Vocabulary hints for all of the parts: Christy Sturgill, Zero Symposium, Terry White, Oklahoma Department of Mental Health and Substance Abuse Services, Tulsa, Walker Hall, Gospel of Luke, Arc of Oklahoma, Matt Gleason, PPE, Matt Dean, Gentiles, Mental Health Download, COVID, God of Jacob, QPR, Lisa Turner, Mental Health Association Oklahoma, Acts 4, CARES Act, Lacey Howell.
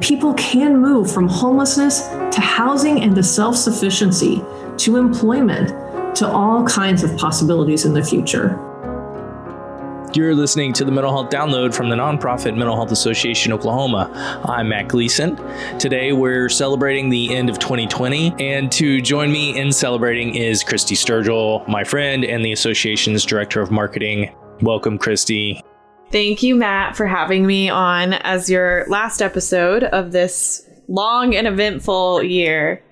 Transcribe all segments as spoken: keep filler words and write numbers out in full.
People can move from homelessness to housing and to self-sufficiency, to employment, to all kinds of possibilities in the future. You're listening to the Mental Health Download from the nonprofit Mental Health Association Oklahoma. I'm Matt Gleason. Today we're celebrating the end of twenty twenty, and to join me in celebrating is Christy Sturgill, my friend and the association's director of marketing. Welcome, Christy. Thank you, Matt, for having me on as your last episode of this long and eventful year.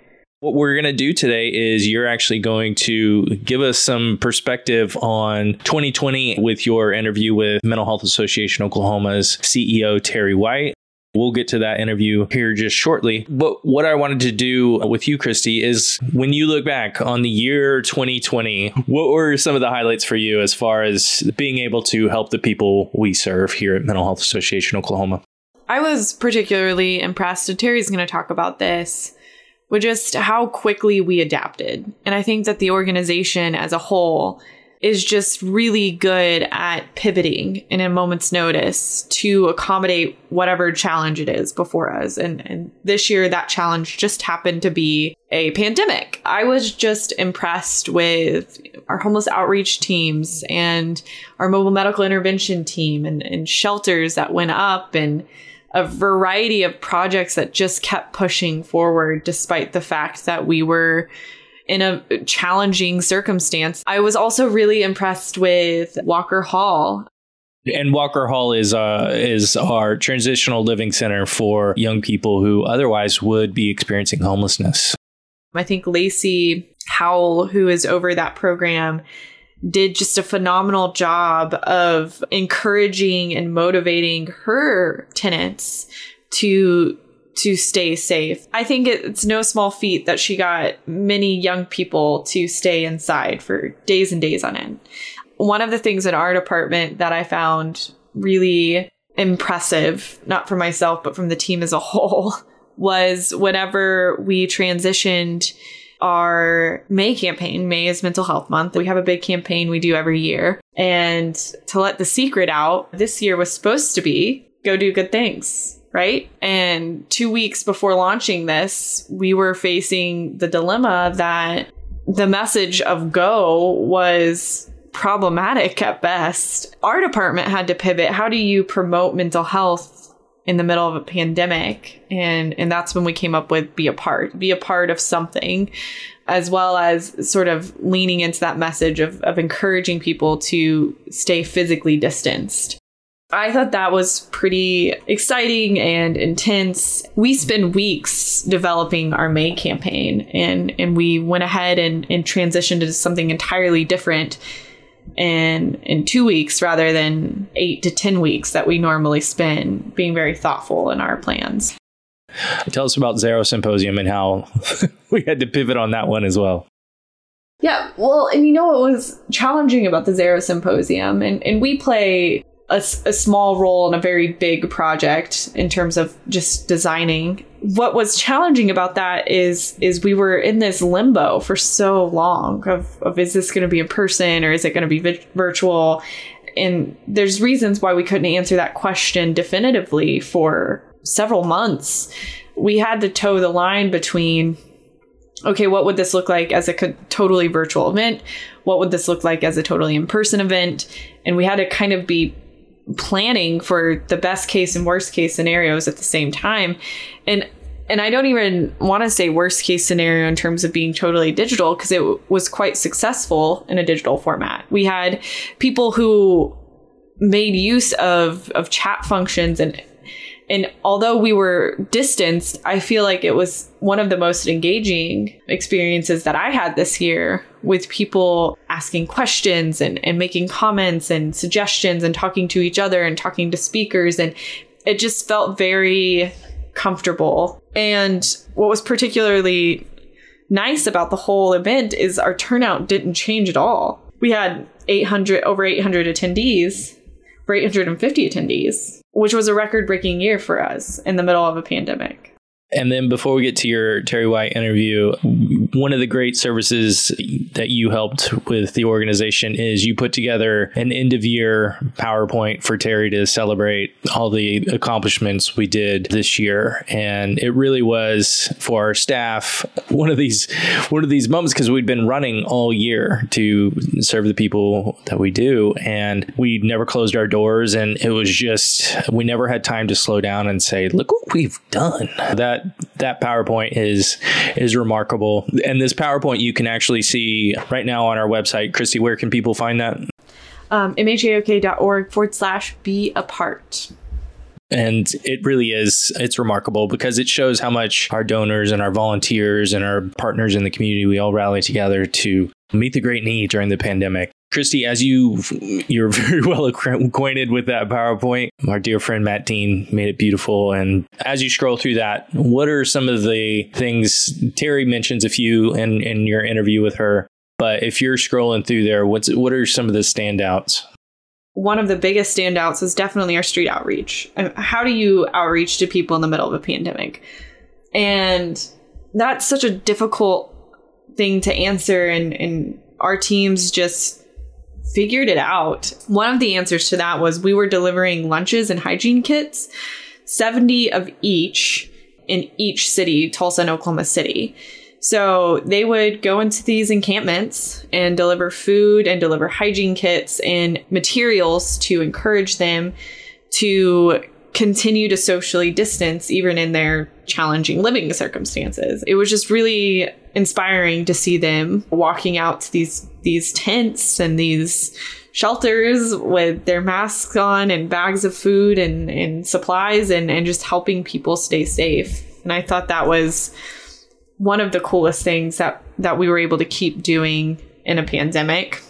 What we're going to do today is you're actually going to give us some perspective on twenty twenty with your interview with Mental Health Association Oklahoma's C E O, Terry White. We'll get to that interview here just shortly. But what I wanted to do with you, Christy, is when you look back on the year twenty twenty, what were some of the highlights for you as far as being able to help the people we serve here at Mental Health Association Oklahoma? I was particularly impressed, and Terry's going to talk about this, with just how quickly we adapted. And I think that the organization as a whole is just really good at pivoting in a moment's notice to accommodate whatever challenge it is before us. And, and this year, that challenge just happened to be a pandemic. I was just impressed with our homeless outreach teams and our mobile medical intervention team and, and shelters that went up and a variety of projects that just kept pushing forward despite the fact that we were in a challenging circumstance. I was also really impressed with Walker Hall. And Walker Hall is uh, is our transitional living center for young people who otherwise would be experiencing homelessness. I think Lacey Howell, who is over that program, did just a phenomenal job of encouraging and motivating her tenants to to stay safe. I think it's no small feat that she got many young people to stay inside for days and days on end. One of the things in our department that I found really impressive, not for myself, but from the team as a whole, was whenever we transitioned our May campaign. May is Mental Health Month. We have a big campaign we do every year. And to let the secret out, this year was supposed to be go do good things, right? And two weeks before launching this, we were facing the dilemma that the message of go was problematic at best. Our department had to pivot. How do you promote mental health in the middle of a pandemic? And and that's when we came up with be a part, be a part of something, as well as sort of leaning into that message of, of encouraging people to stay physically distanced. I thought that was pretty exciting and intense. We spent weeks developing our May campaign, and, and we went ahead and, and transitioned to something entirely different and in two weeks rather than eight to ten weeks that we normally spend, being very thoughtful in our plans. Tell us about Zero Symposium and how we had to pivot on that one as well. Yeah, well, and you know what was challenging about the Zero Symposium, and, and we play a, a small role in a very big project in terms of just designing. What was challenging about that is is we were in this limbo for so long of, of is this going to be in person or is it going to be vi- virtual? And there's reasons why we couldn't answer that question definitively for several months. We had to toe the line between, okay, what would this look like as a co- totally virtual event? What would this look like as a totally in-person event? And we had to kind of be planning for the best case and worst case scenarios at the same time. And and I don't even want to say worst case scenario in terms of being totally digital, because it w- was quite successful in a digital format. We had people who made use of, of chat functions, and and although we were distanced, I feel like it was one of the most engaging experiences that I had this year, with people asking questions and, and making comments and suggestions and talking to each other and talking to speakers. And it just felt very comfortable. And what was particularly nice about the whole event is our turnout didn't change at all. We had eight hundred over eight hundred attendees, over eight hundred fifty attendees, which was a record-breaking year for us in the middle of a pandemic. And then before we get to your Terry White interview, one of the great services that you helped with the organization is you put together an end of year PowerPoint for Terry to celebrate all the accomplishments we did this year. And it really was for our staff one of these one of these moments, because we'd been running all year to serve the people that we do. And we never closed our doors. And it was just, we never had time to slow down and say, look what we've done. That That PowerPoint is is remarkable. And this PowerPoint you can actually see right now on our website. Christy, where can people find that? Um, M H A O K dot org forward slash be a part. And it really is. It's remarkable because it shows how much our donors and our volunteers and our partners in the community, we all rally together to meet the great need during the pandemic. Christy, as you, you're very well acquainted with that PowerPoint, our dear friend Matt Dean made it beautiful. And as you scroll through that, what are some of the things? Terry mentions a few in, in your interview with her, but if you're scrolling through there, what's what are some of the standouts? One of the biggest standouts is definitely our street outreach. How do you outreach to people in the middle of a pandemic? And that's such a difficult thing to answer. And, and our teams just figured it out. One of the answers to that was we were delivering lunches and hygiene kits, seventy of each in each city, Tulsa and Oklahoma City. So they would go into these encampments and deliver food and deliver hygiene kits and materials to encourage them to continue to socially distance, even in their challenging living circumstances. It was just really inspiring to see them walking out to these these tents and these shelters with their masks on and bags of food and, and supplies and, and just helping people stay safe. And I thought that was one of the coolest things that, that we were able to keep doing in a pandemic.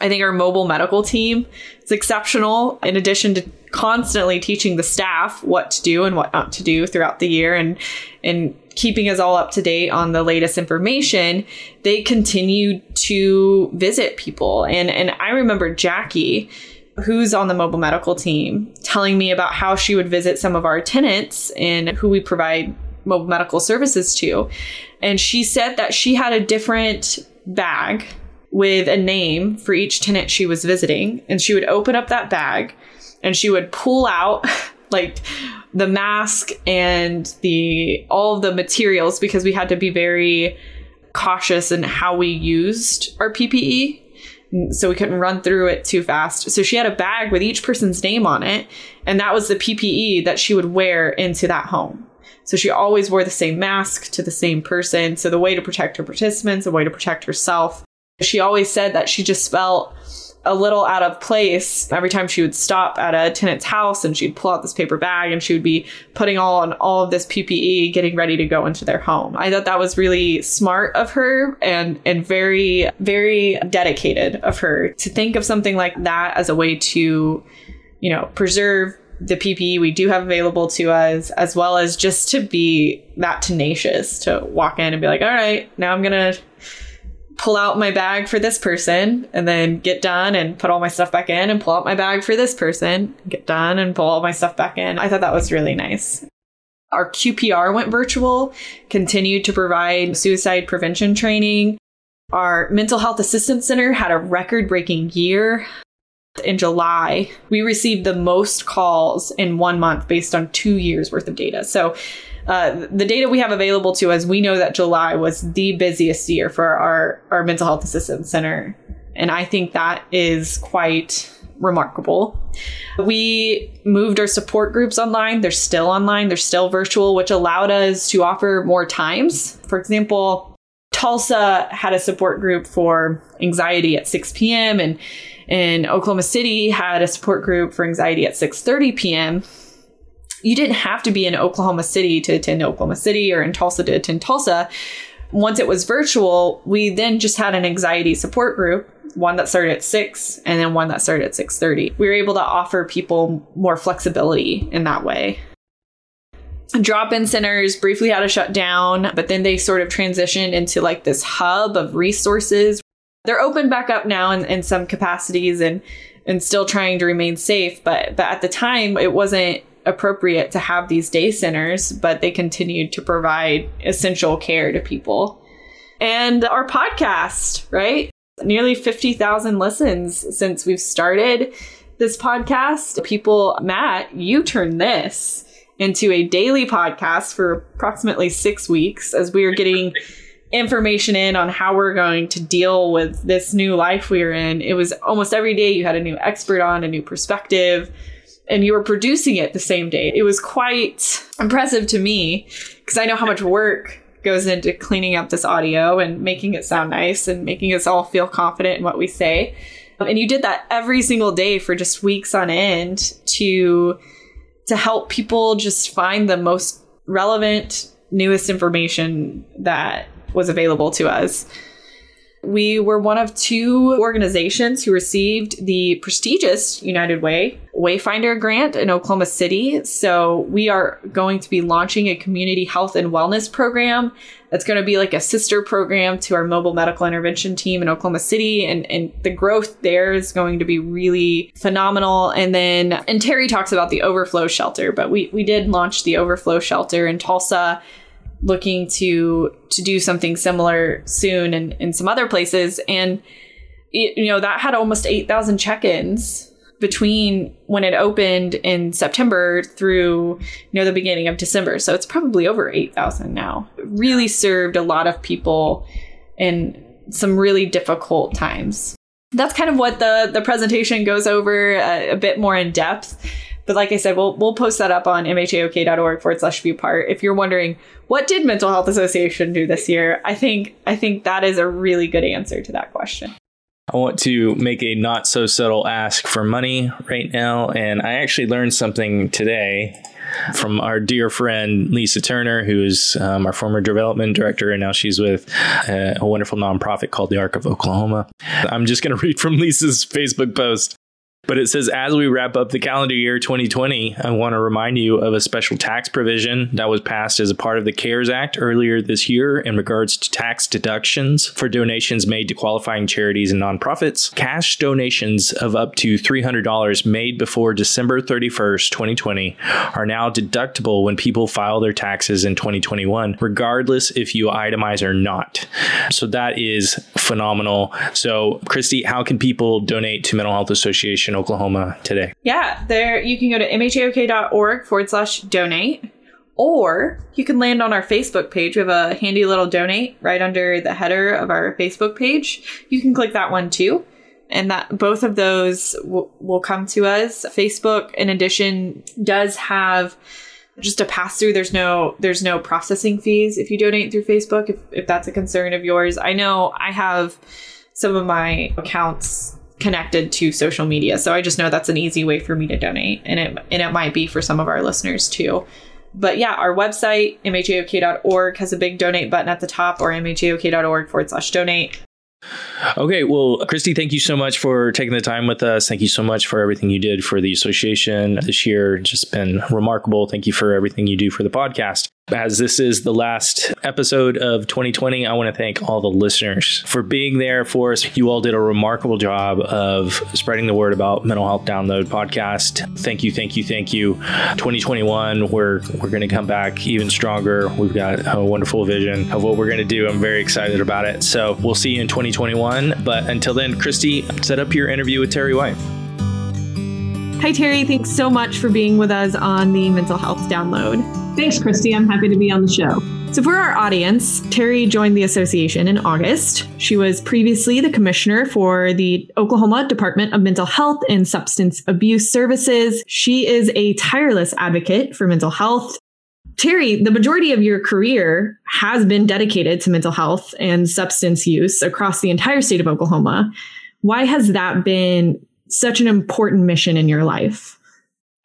I think our mobile medical team is exceptional, in addition to constantly teaching the staff what to do and what not to do throughout the year and and keeping us all up to date on the latest information. They continued to visit people. And, and I remember Jackie, who's on the mobile medical team, telling me about how she would visit some of our tenants and who we provide mobile medical services to. And she said that she had a different bag with a name for each tenant she was visiting. And she would open up that bag and she would pull out like the mask and the all of the materials, because we had to be very cautious in how we used our P P E. So we couldn't run through it too fast. So she had a bag with each person's name on it. And that was the P P E that she would wear into that home. So she always wore the same mask to the same person. So the way to protect her participants, the way to protect herself. She always said that she just felt a little out of place every time she would stop at a tenant's house, and she'd pull out this paper bag and she would be putting all on all of this P P E, getting ready to go into their home. I thought that was really smart of her and, and very, very dedicated of her to think of something like that as a way to, you know, preserve the P P E we do have available to us, as well as just to be that tenacious to walk in and be like, all right, now I'm going to pull out my bag for this person, and then get done and put all my stuff back in, and pull out my bag for this person, get done and pull all my stuff back in. I thought that was really nice. Our Q P R went virtual, continued to provide suicide prevention training. Our Mental Health Assistance Center had a record-breaking year. In July, we received the most calls in one month based on two years worth of data. So Uh, the data we have available to us, we know that July was the busiest year for our, our Mental Health Assistance Center. And I think that is quite remarkable. We moved our support groups online. They're still online. They're still virtual, which allowed us to offer more times. For example, Tulsa had a support group for anxiety at six p.m. and, and Oklahoma City had a support group for anxiety at six thirty p.m. You didn't have to be in Oklahoma City to attend Oklahoma City or in Tulsa to attend Tulsa. Once it was virtual, we then just had an anxiety support group, one that started at six and then one that started at six thirty. We were able to offer people more flexibility in that way. Drop-in centers briefly had to shut down, but then they sort of transitioned into like this hub of resources. They're open back up now in, in some capacities and and still trying to remain safe. But, but at the time, it wasn't appropriate to have these day centers, but they continued to provide essential care to people. And our podcast, right? Nearly fifty thousand listens since we've started this podcast. People, Matt, you turned this into a daily podcast for approximately six weeks as we are getting information in on how we're going to deal with this new life we are in. It was almost every day you had a new expert on, a new perspective, and you were producing it the same day. It was quite impressive to me because I know how much work goes into cleaning up this audio and making it sound nice and making us all feel confident in what we say. And you did that every single day for just weeks on end to to help people just find the most relevant, newest information that was available to us. We were one of two organizations who received the prestigious United Way Wayfinder grant in Oklahoma City. So we are going to be launching a community health and wellness program that's going to be like a sister program to our mobile medical intervention team in Oklahoma City. And, and the growth there is going to be really phenomenal. And then, and Terry talks about the overflow shelter, but we, we did launch the overflow shelter in Tulsa, looking to to do something similar soon and in some other places. And, it, you know, that had almost eight thousand check-ins between when it opened in September through, you know, the beginning of December. So it's probably over eight thousand now. It really served a lot of people in some really difficult times. That's kind of what the, the presentation goes over uh, a bit more in depth. But like I said, we'll we'll post that up on mhaok.org forward slash be part. If you're wondering, what did Mental Health Association do this year? I think I think that is a really good answer to that question. I want to make a not so subtle ask for money right now. And I actually learned something today from our dear friend, Lisa Turner, who is um, our former development director. And now she's with a, a wonderful nonprofit called the Arc of Oklahoma. I'm just going to read from Lisa's Facebook post. But it says, as we wrap up the calendar year twenty twenty, I want to remind you of a special tax provision that was passed as a part of the CARES Act earlier this year in regards to tax deductions for donations made to qualifying charities and nonprofits. Cash donations of up to three hundred dollars made before December thirty-first, twenty twenty are now deductible when people file their taxes in twenty twenty-one, regardless if you itemize or not. So that is phenomenal. So, Christy, how can people donate to Mental Health Association Oklahoma today? Yeah, there you can go to mhaok.org forward slash donate, or you can land on our Facebook page. We have a handy little donate right under the header of our Facebook page. You can click that one too. And that both of those w- will come to us. Facebook, in addition, does have just a pass through. There's no there's no processing fees if you donate through Facebook, if, if that's a concern of yours. I know I have some of my accounts connected to social media. So I just know that's an easy way for me to donate. And it and it might be for some of our listeners too. But yeah, our website, mhaok dot org, has a big donate button at the top, or mhaok dot org forward slash donate. Okay. Well, Christy, thank you so much for taking the time with us. Thank you so much for everything you did for the association this year. It's just been remarkable. Thank you for everything you do for the podcast. As this is the last episode of twenty twenty, I want to thank all the listeners for being there for us. You all did a remarkable job of spreading the word about Mental Health Download podcast. Thank you, thank you, thank you. twenty twenty-one, we're we're going to come back even stronger. We've got a wonderful vision of what we're going to do. I'm very excited about it. So we'll see you in twenty twenty-one. But until then, Christy, set up your interview with Terry White. Hi, Terry. Thanks so much for being with us on the Mental Health Download. Thanks, Christy. I'm happy to be on the show. So for our audience, Terry joined the association in August. She was previously the commissioner for the Oklahoma Department of Mental Health and Substance Abuse Services. She is a tireless advocate for mental health. Terry, the majority of your career has been dedicated to mental health and substance use across the entire state of Oklahoma. Why has that been such an important mission in your life?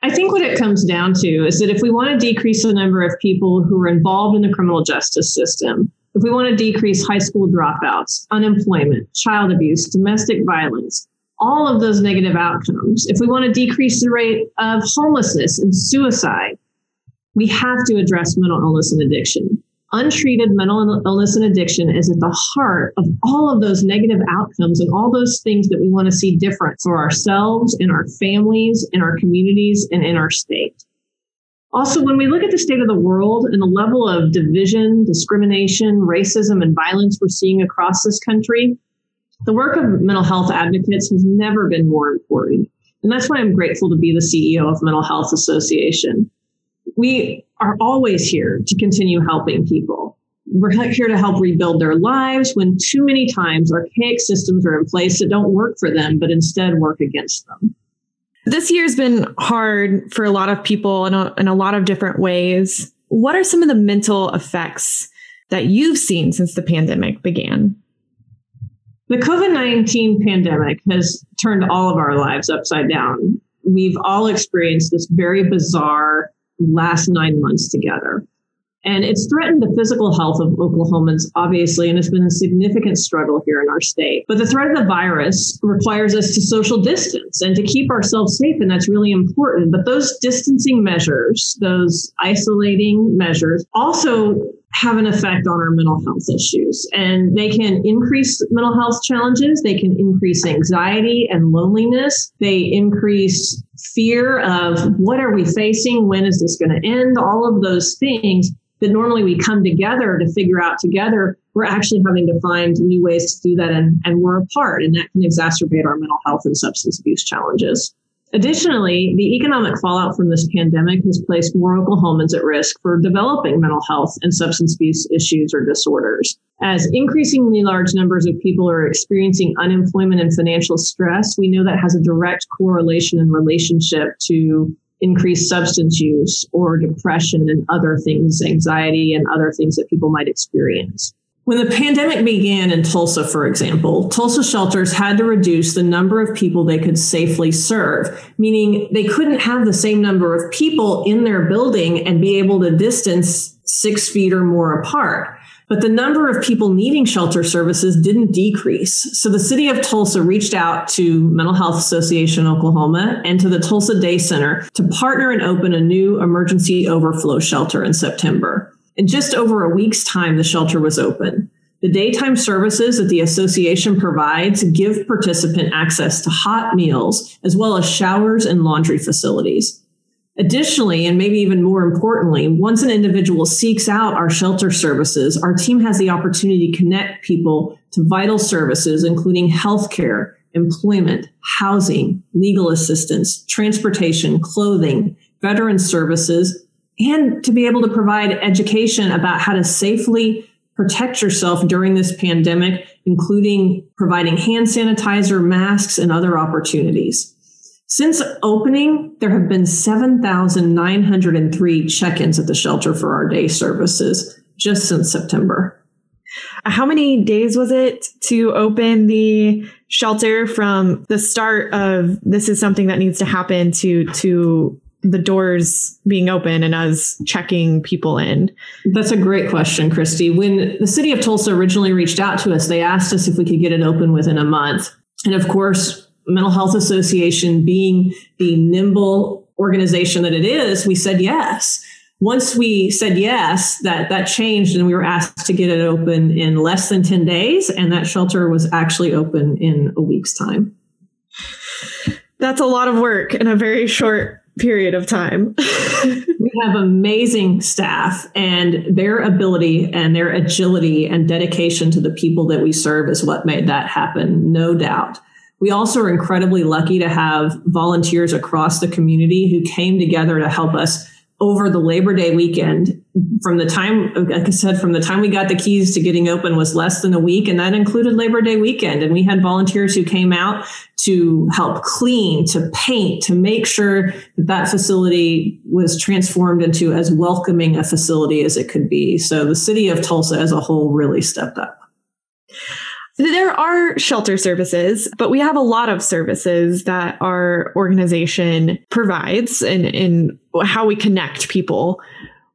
I think what it comes down to is that if we want to decrease the number of people who are involved in the criminal justice system, if we want to decrease high school dropouts, unemployment, child abuse, domestic violence, all of those negative outcomes, if we want to decrease the rate of homelessness and suicide, we have to address mental illness and addiction. Untreated mental illness and addiction is at the heart of all of those negative outcomes and all those things that we want to see different for ourselves, in our families, in our communities, and in our state. Also, when we look at the state of the world and the level of division, discrimination, racism, and violence we're seeing across this country, the work of mental health advocates has never been more important. And that's why I'm grateful to be the C E O of Mental Health Association. We are always here to continue helping people. We're here to help rebuild their lives when too many times archaic systems are in place that don't work for them, but instead work against them. This year has been hard for a lot of people in a, in a lot of different ways. What are some of the mental effects that you've seen since the pandemic began? The COVID nineteen pandemic has turned all of our lives upside down. We've all experienced this very bizarre last nine months together. And it's threatened the physical health of Oklahomans, obviously, and it's been a significant struggle here in our state. But the threat of the virus requires us to social distance and to keep ourselves safe, and that's really important. But those distancing measures, those isolating measures, also have an effect on our mental health issues. And they can increase mental health challenges. They can increase anxiety and loneliness. They increase fear of what are we facing? When is this going to end? All of those things that normally we come together to figure out together, we're actually having to find new ways to do that, and, and we're apart, and that can exacerbate our mental health and substance abuse challenges. Additionally, the economic fallout from this pandemic has placed more Oklahomans at risk for developing mental health and substance abuse issues or disorders. As increasingly large numbers of people are experiencing unemployment and financial stress, we know that has a direct correlation and relationship to increased substance use or depression and other things, anxiety and other things that people might experience. When the pandemic began in Tulsa, for example, Tulsa shelters had to reduce the number of people they could safely serve, meaning they couldn't have the same number of people in their building and be able to distance six feet or more apart. But the number of people needing shelter services didn't decrease. So the city of Tulsa reached out to Mental Health Association Oklahoma and to the Tulsa Day Center to partner and open a new emergency overflow shelter in September. In just over a week's time, the shelter was open. The daytime services that the association provides give participant access to hot meals, as well as showers and laundry facilities. Additionally, and maybe even more importantly, once an individual seeks out our shelter services, our team has the opportunity to connect people to vital services, including healthcare, employment, housing, legal assistance, transportation, clothing, veteran services, and to be able to provide education about how to safely protect yourself during this pandemic, including providing hand sanitizer, masks, and other opportunities. Since opening, there have been seven thousand nine hundred three check-ins at the shelter for our day services just since September. How many days was it to open the shelter from the start of this is something that needs to happen to to the doors being open and us checking people in? That's a great question, Christy. When the city of Tulsa originally reached out to us, they asked us if we could get it open within a month. And of course, Mental Health Association being the nimble organization that it is, we said yes. Once we said yes, that, that changed, and we were asked to get it open in less than ten days. And that shelter was actually open in a week's time. That's a lot of work in a very short period of time. We have amazing staff, and their ability and their agility and dedication to the people that we serve is what made that happen, no doubt. We also are incredibly lucky to have volunteers across the community who came together to help us over the Labor Day weekend. From the time, like I said, from the time we got the keys to getting open was less than a week, and that included Labor Day weekend. And we had volunteers who came out to help clean, to paint, to make sure that that facility was transformed into as welcoming a facility as it could be. So the city of Tulsa as a whole really stepped up. There are shelter services, but we have a lot of services that our organization provides and in, in how we connect people.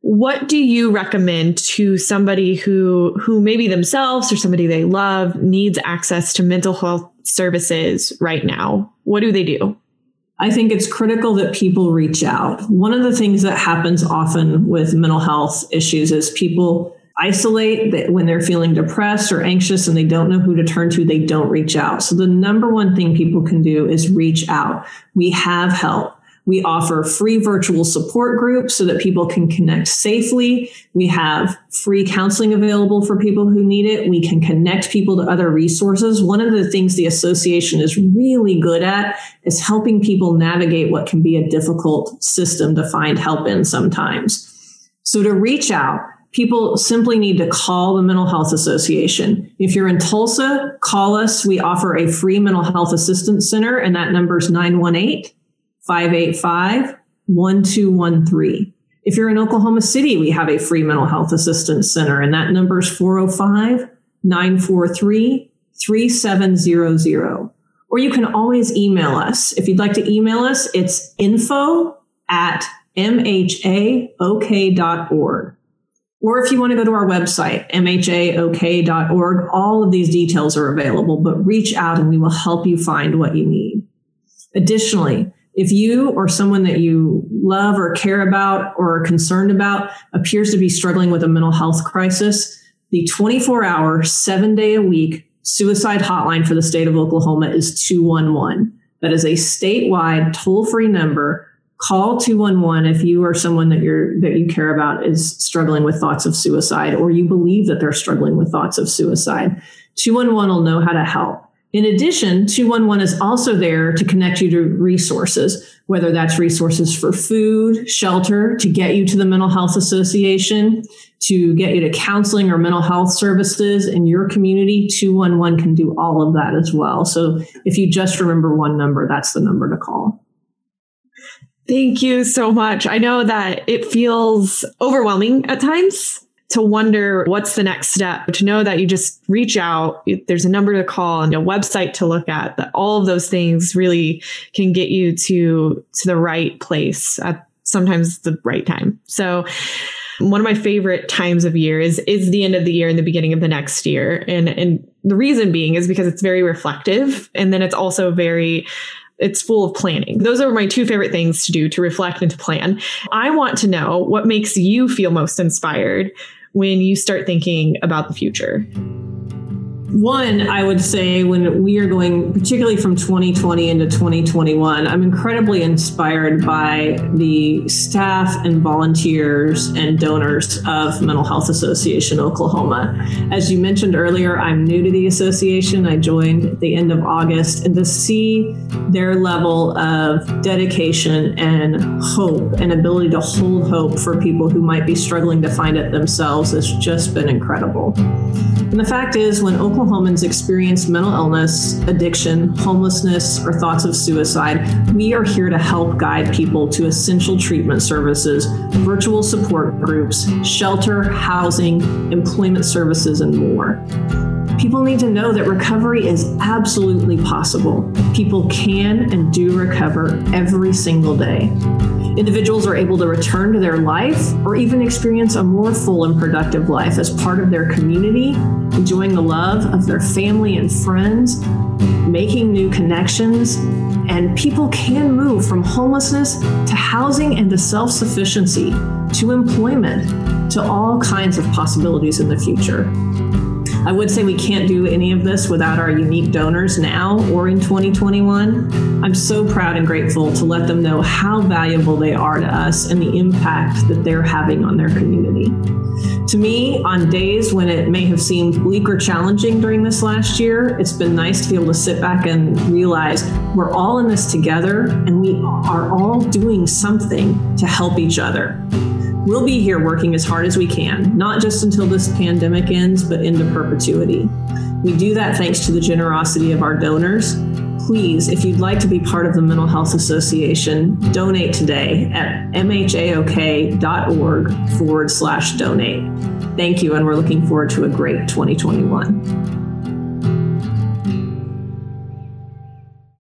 What do you recommend to somebody who, who maybe themselves or somebody they love needs access to mental health services right now? What do they do? I think it's critical that people reach out. One of the things that happens often with mental health issues is people isolate, that when they're feeling depressed or anxious and they don't know who to turn to, they don't reach out. So the number one thing people can do is reach out. We have help. We offer free virtual support groups so that people can connect safely. We have free counseling available for people who need it. We can connect people to other resources. One of the things the association is really good at is helping people navigate what can be a difficult system to find help in sometimes. So to reach out, people simply need to call the Mental Health Association. If you're in Tulsa, call us. We offer a free mental health assistance center, and that number is nine one eight, five eight five, one two one three. If you're in Oklahoma City, we have a free mental health assistance center, and that number is four oh five, nine four three, three seven zero zero. Or you can always email us. If you'd like to email us, it's info at m h a o k dot org. Or if you want to go to our website, m h a o k dot org, all of these details are available, but reach out and we will help you find what you need. Additionally, if you or someone that you love or care about or are concerned about appears to be struggling with a mental health crisis, the twenty-four hour, seven day a week suicide hotline for the state of Oklahoma is two one one. That is a statewide toll-free number. Call two one one if you or someone that you're that you care about is struggling with thoughts of suicide, or you believe that they're struggling with thoughts of suicide. two one one will know how to help. In addition, two one one is also there to connect you to resources, whether that's resources for food, shelter, to get you to the Mental Health Association, to get you to counseling or mental health services in your community. two one one can do all of that as well. So if you just remember one number, that's the number to call. Thank you so much. I know that it feels overwhelming at times to wonder what's the next step, to know that you just reach out, there's a number to call and a website to look at, that all of those things really can get you to, to the right place at sometimes the right time. So one of my favorite times of year is, is the end of the year and the beginning of the next year. And, and the reason being is because it's very reflective. And then it's also very It's full of planning. Those are my two favorite things to do, to reflect and to plan. I want to know what makes you feel most inspired when you start thinking about the future. One, I would say when we are going, particularly from twenty twenty into twenty twenty-one, I'm incredibly inspired by the staff and volunteers and donors of Mental Health Association Oklahoma. As you mentioned earlier, I'm new to the association. I joined at the end of August, and to see their level of dedication and hope and ability to hold hope for people who might be struggling to find it themselves has just been incredible. And the fact is, when Oklahoma Oklahomans experience mental illness, addiction, homelessness, or thoughts of suicide, we are here to help guide people to essential treatment services, virtual support groups, shelter, housing, employment services, and more. People need to know that recovery is absolutely possible. People can and do recover every single day. Individuals are able to return to their life or even experience a more full and productive life as part of their community, enjoying the love of their family and friends, making new connections, and people can move from homelessness to housing and to self-sufficiency, to employment, to all kinds of possibilities in the future. I would say we can't do any of this without our unique donors now or in twenty twenty-one. I'm so proud and grateful to let them know how valuable they are to us and the impact that they're having on their community. To me, on days when it may have seemed bleak or challenging during this last year, it's been nice to be able to sit back and realize we're all in this together and we are all doing something to help each other. We'll be here working as hard as we can, not just until this pandemic ends, but into perpetuity. We do that thanks to the generosity of our donors. Please, if you'd like to be part of the Mental Health Association, donate today at m h a o k dot org forward slash donate. Thank you, and we're looking forward to a great twenty twenty-one.